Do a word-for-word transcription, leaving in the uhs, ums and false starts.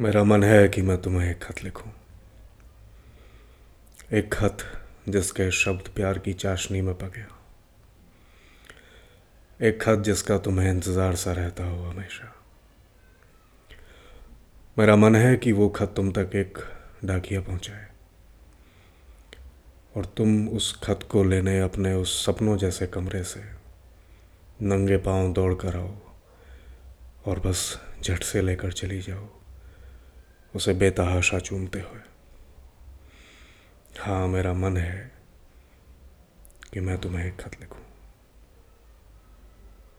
मेरा मन है कि मैं तुम्हें एक खत लिखूं, एक खत जिसके शब्द प्यार की चाशनी में पके हो, एक खत जिसका तुम्हें इंतज़ार सा रहता हो हमेशा। मेरा मन है कि वो खत तुम तक एक डाकिया पहुंचाए और तुम उस खत को लेने अपने उस सपनों जैसे कमरे से नंगे पांव दौड़ कर आओ और बस झट से लेकर चली जाओ उसे बेतहाशा चूमते हुए। हाँ, मेरा मन है कि मैं तुम्हें एक खत लिखूं।